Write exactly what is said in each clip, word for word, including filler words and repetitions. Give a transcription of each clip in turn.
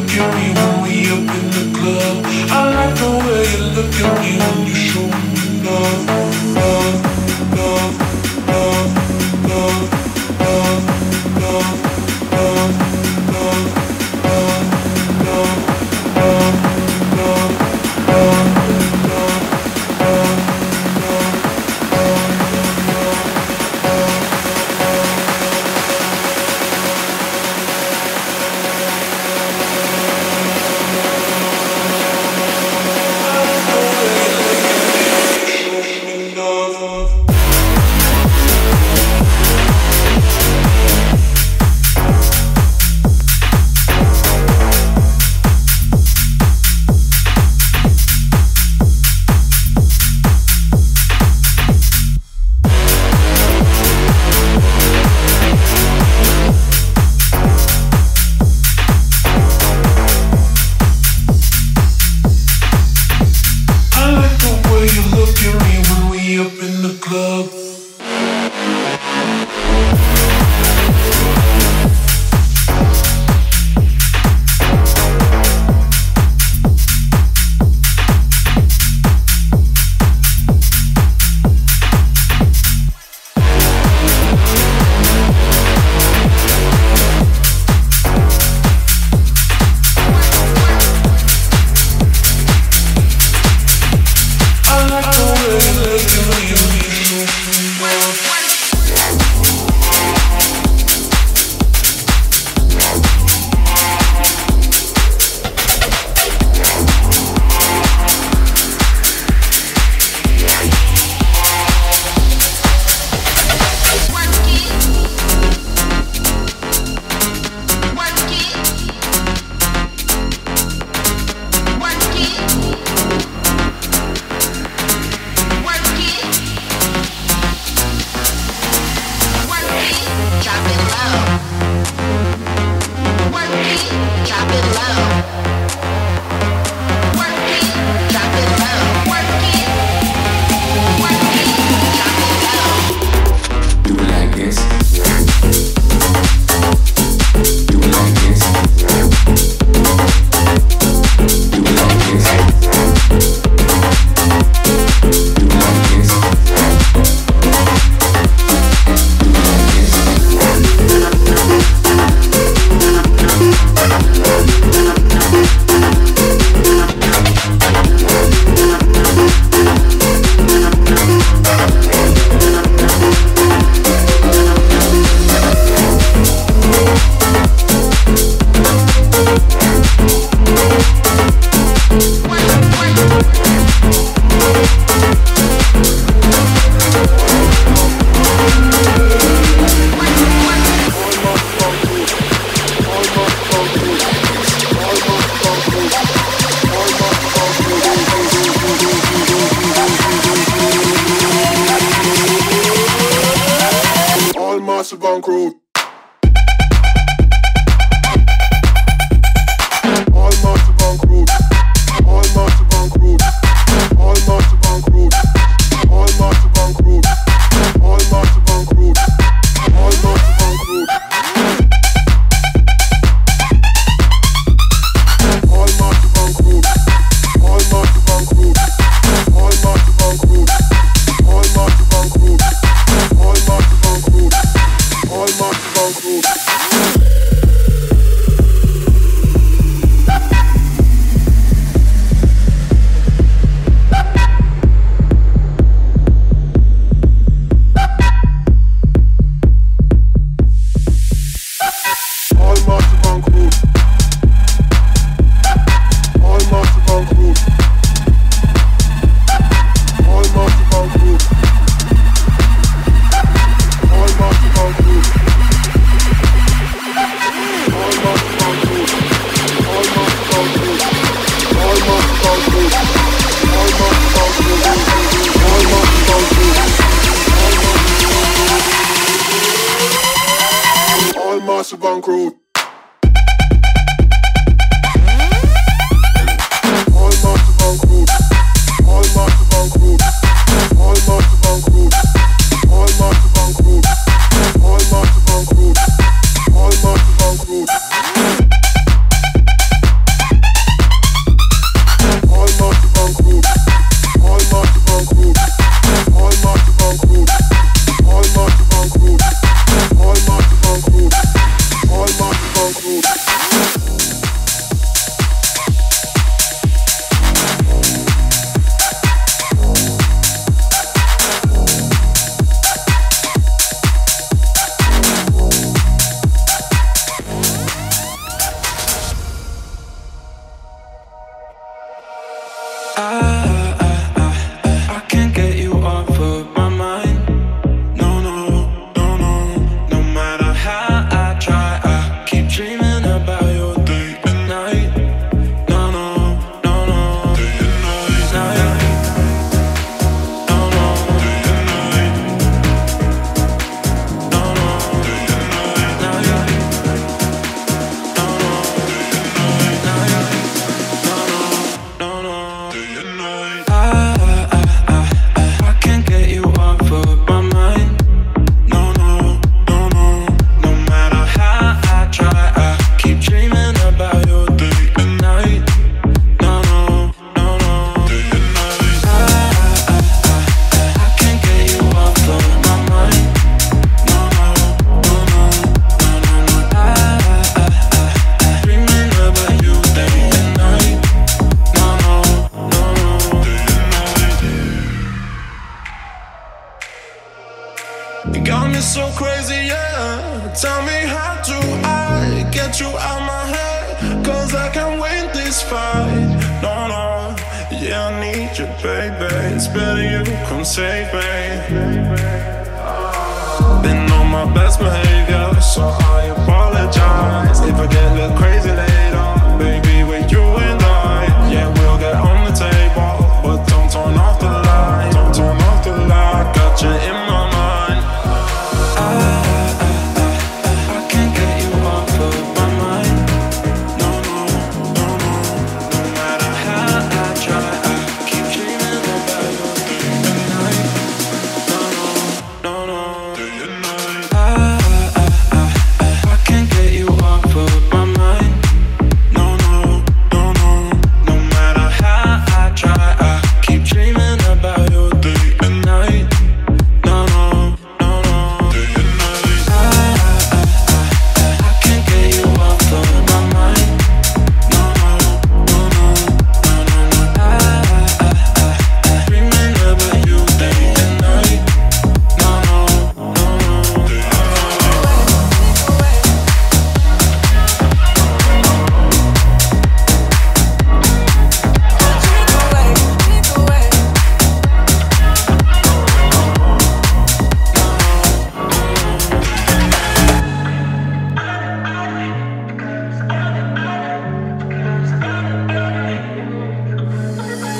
look at me when we up in the club. I like the way you look at me when you show me love, love, love, love, love, love, love, love, love, love, love, love, love, love, love, love.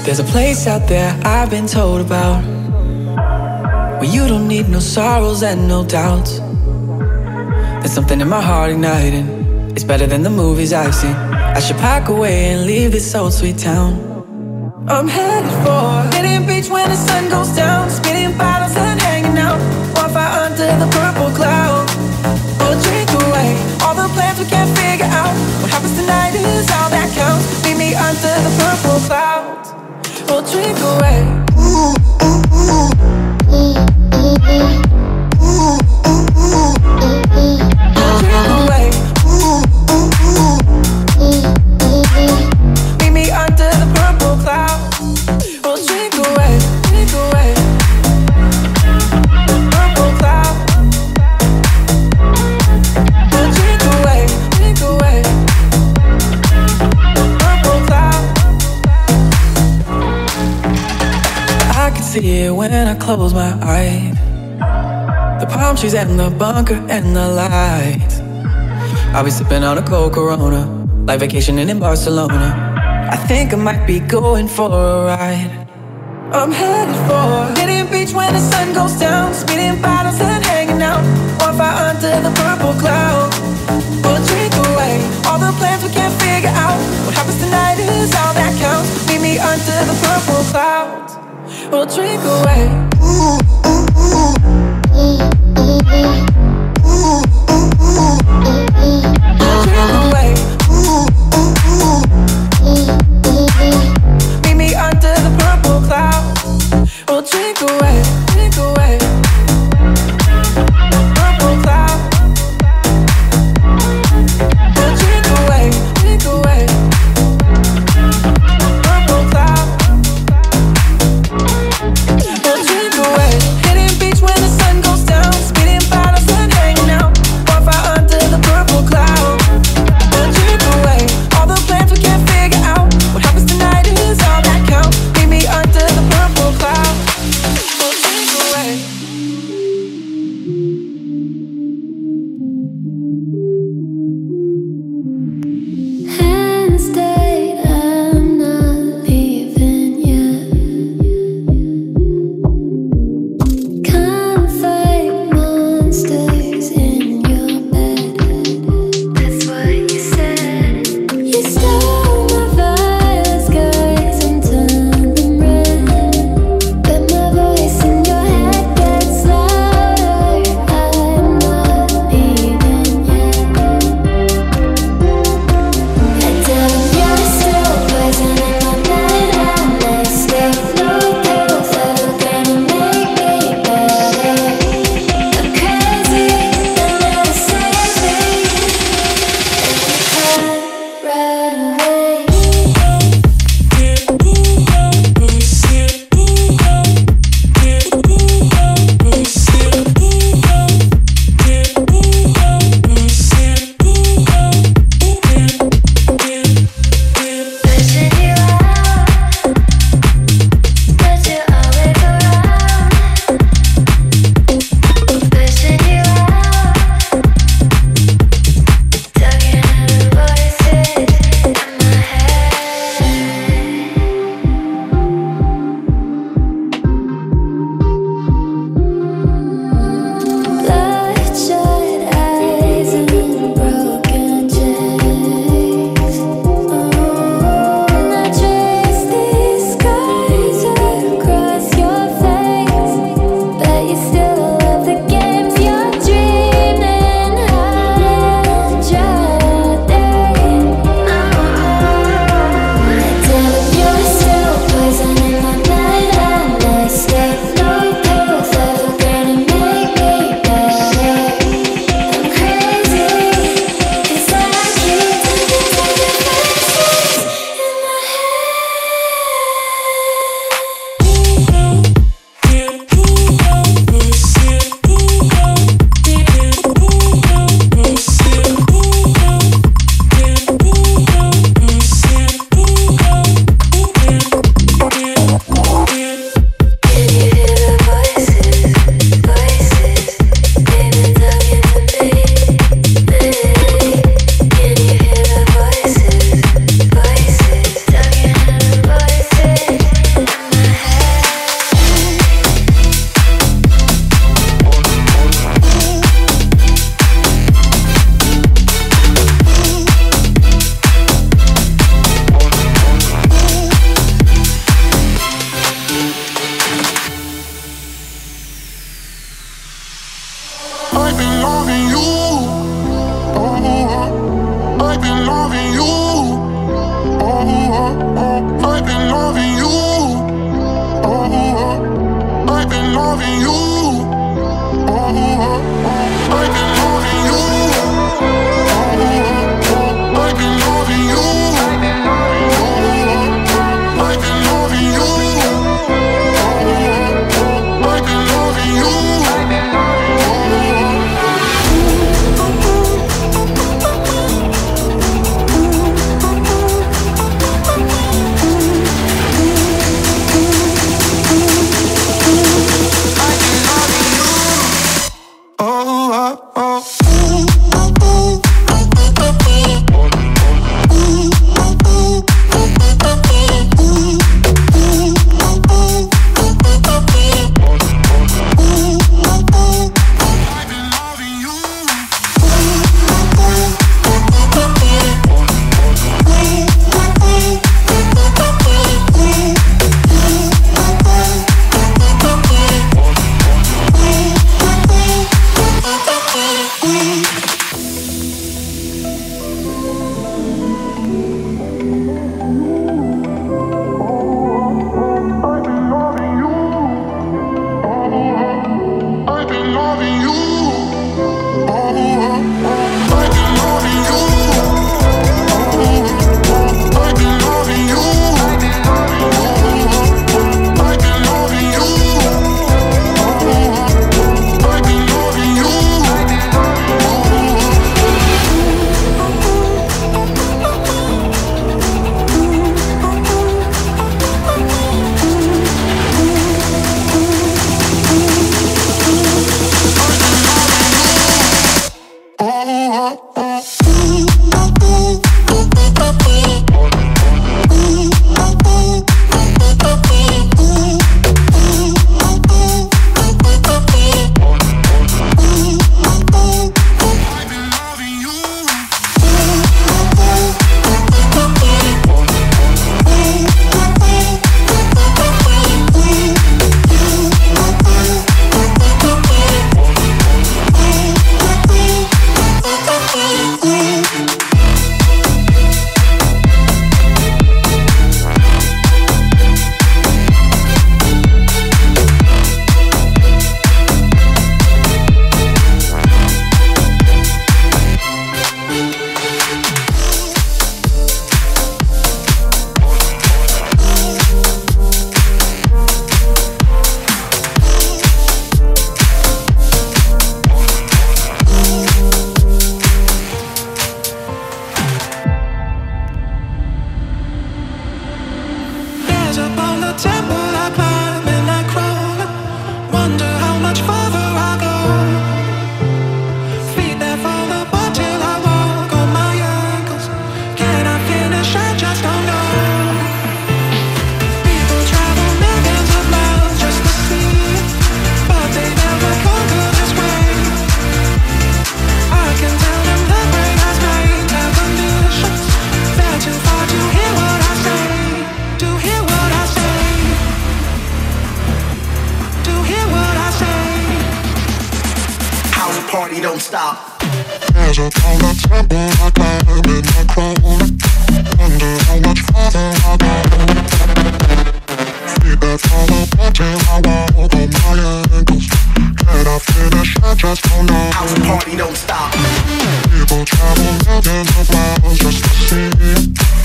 There's a place out there I've been told about, where you don't need no sorrows and no doubts. There's something in my heart igniting. It's better than the movies I've seen. I should pack away and leave this old sweet town. I'm headed for hidden beach when the sun goes down, spinning bottles and hanging out, bonfire under the purple cloud. We'll drink away all the plans we can't figure out. What happens tonight is all that counts. Meet me under the purple clouds. We'll drink away. Ooh, ooh, ooh. Ooh, ooh, ooh. We'll drink away. Ooh, ooh, ooh. Meet me under the purple clouds. We'll drink away, drink away. The purple clouds. We'll drink away, drink away. The purple clouds. I can see it when I close my eyes. The palm trees and the bunker and the lights. I'll be sipping on a cold Corona, like vacationing in Barcelona. I think I might be going for a ride. I'm headed for hidden beach when the sun goes down, spinning bottles and hanging out, bonfire under the purple cloud. We'll drink away all the plans we can't figure out. What happens tonight is all that counts. Meet me under the purple clouds. We'll drink away. Ooh, ooh, ooh. Ooh, ooh, ooh. We'll drink away. Ooh, ooh, ooh. Meet me under the purple clouds. We'll drink away, drink away. The purple clouds. We'll drink away, drink away. The purple clouds. We'll drink away. Treasure down the temple I climb in my crown. Wonder how much further I go. Feet that follow watching I walk on my ankles. Can I finish? I just don't know. House party don't stop. People travel millions of miles just to see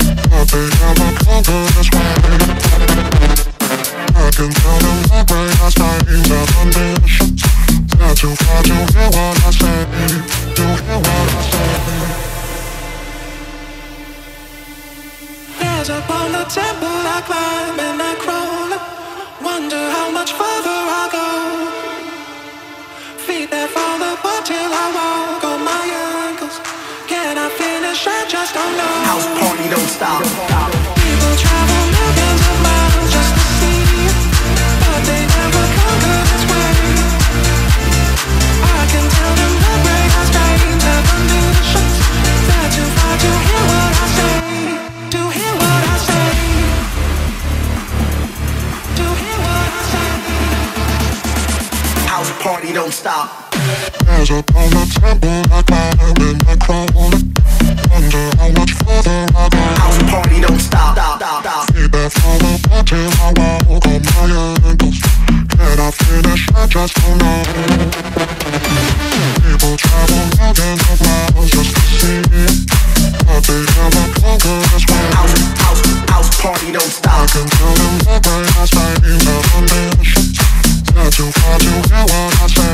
what they never conquer this way. I can tell them that way has names and conditions. They're too far to hear what I say. To hear what I say. There's upon the temple I climb and I crawl. Wonder how much further I go. Feet that follow but till I walk on my ankles. Can I finish? I just don't know. House party don't stop. People travel millions of miles just to see. They never conquer this way. I can tell them the break has changed and conditions. They're too far to hear what I say. To hear what I say. To hear what I say. House party don't stop. There's a pound of temple I climb in my crown. Wonder how much further I go. House party don't stop. Feet that follow until I walk on my ankles. Can I finish? I just don't know. People travel millions of miles just to see what they never conquer this way. House, house, house party don't stop. I can tell them the way I say the conditions. They're too far to hear what I say.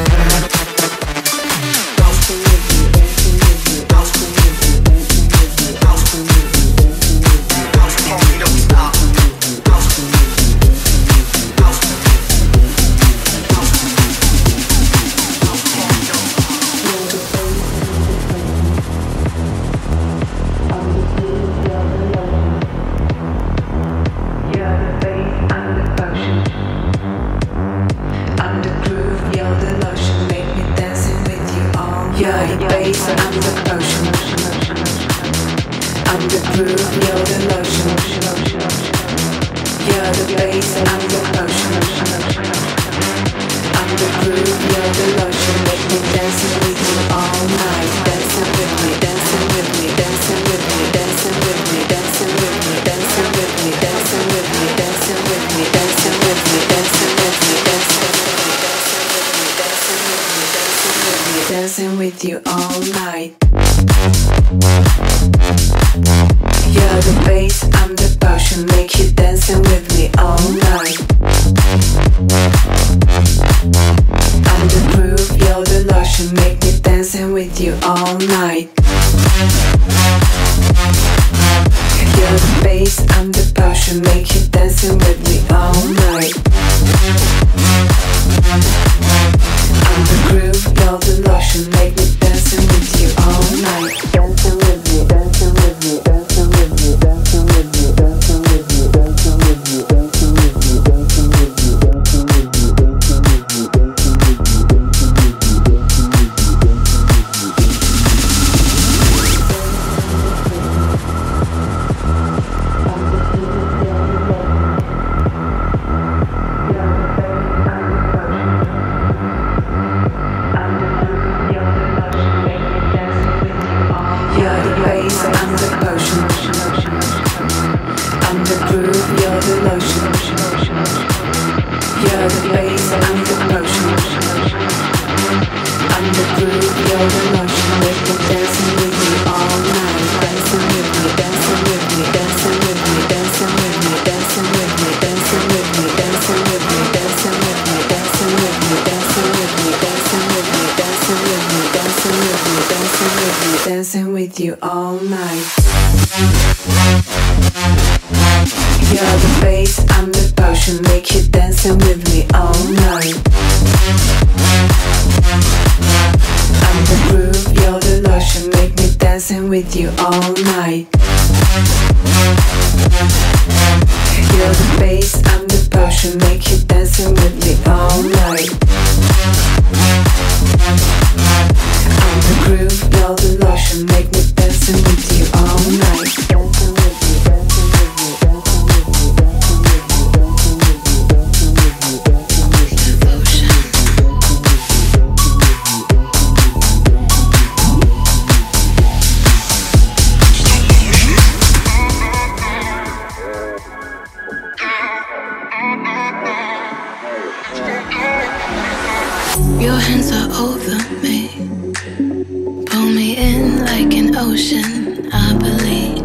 ocean, I believe.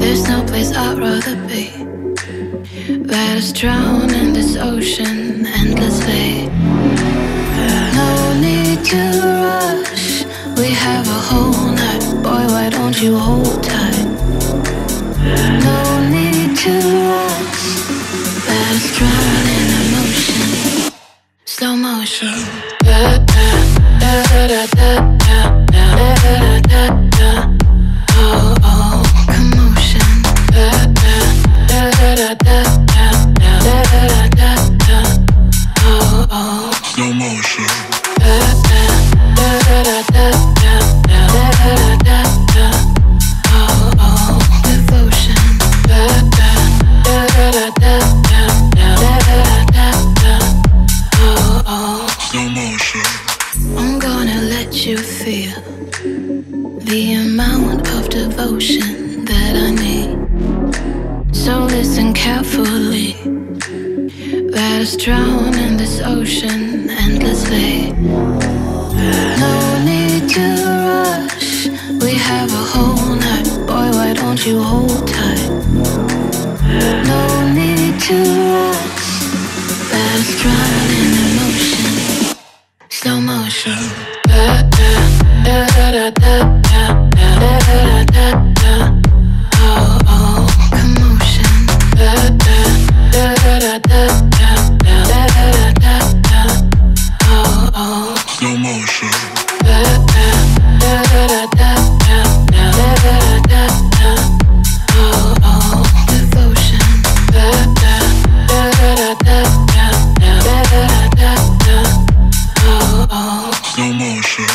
There's no place I'd rather be. Let us drown in this ocean endlessly. No need to rush, we have a whole night. Boy, why don't you hold tight? No need to rush, let us drown in emotion. Slow motion. Da, da, da, da, da, da. Da, da, da, oh, oh, commotion. Da, da, da, da, da, da, da, da, da, da, oh, oh, slow motion. Da, da, da, da, da, da, da, da, da, da, oh, oh, devotion. Da, da, da, da, da, da, da, da, da, da, oh, oh, slow motion. I'm gonna let you feel the amount of devotion that I need. So listen carefully, let us drown in this ocean endlessly. No need to rush, we have a whole night. Boy, why don't you hold tight? No need to rush, let us drown in emotion. Slow motion. Da, da, da, da, da, da. Da, da, da, da, oh, oh, commotion. Da, da, da, da, da, da, da, da, da, da, oh, oh, slow motion. Da, da, da, da, da, da, da, da, da, da, oh, oh, devotion. Da, da, da, da, da, da, da, da, da, oh, oh, slow motion.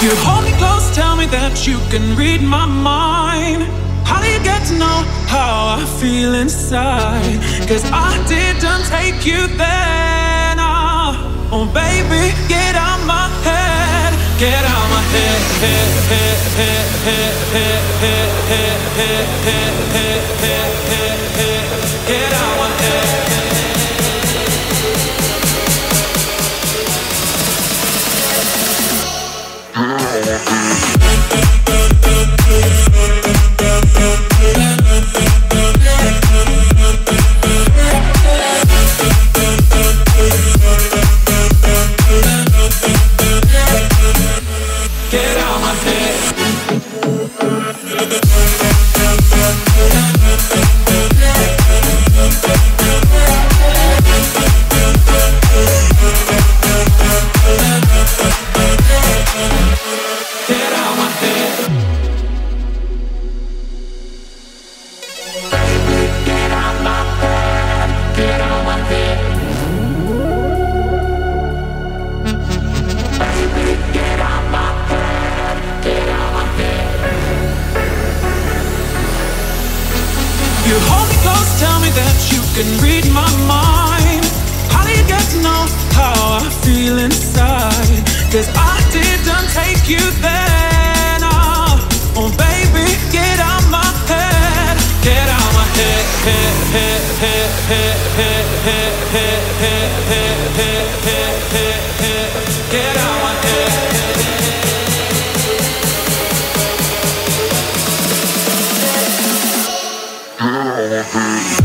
You hold me close, tell me that you can read my mind. How do you get to know how I feel inside? Cause I didn't take you there now. Oh baby, get out my head. Get out my head, head, head, head, head, head, head, head, head, head, head, head, head, head. Get out my head. We'll be right back.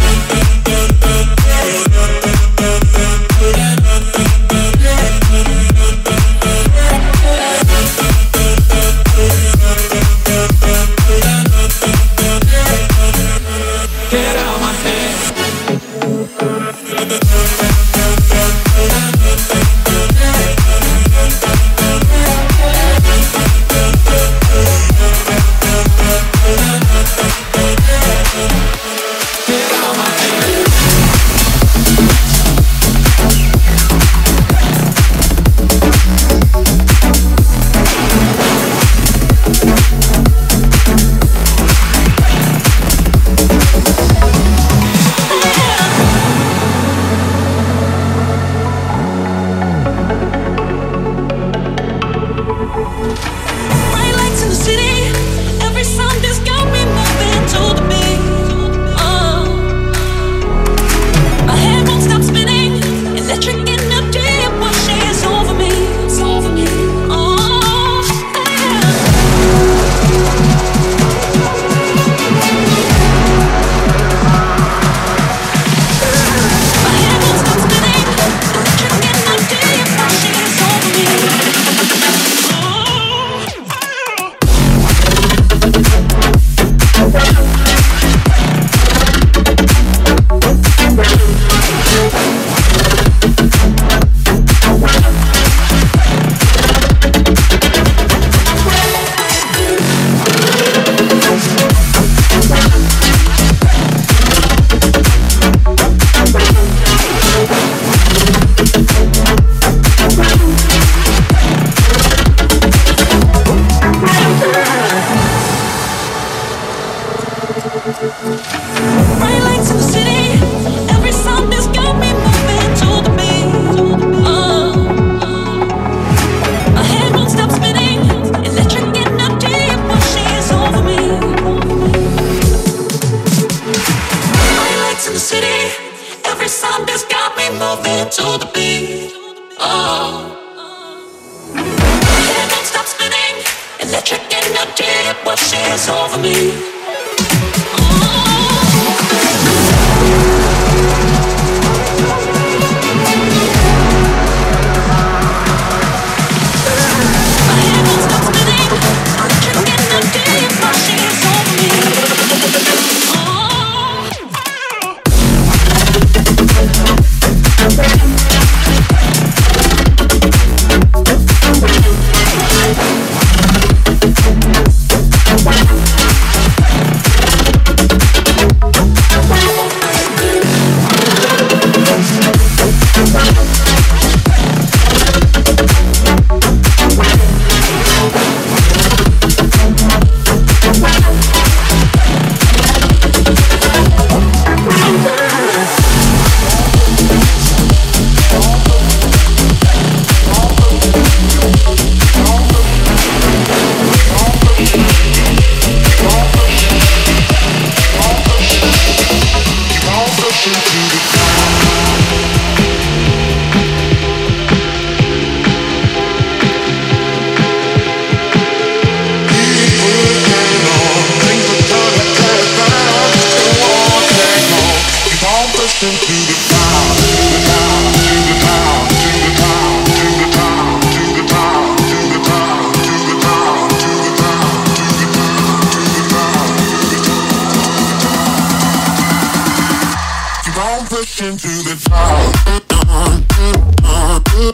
Into the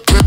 fire.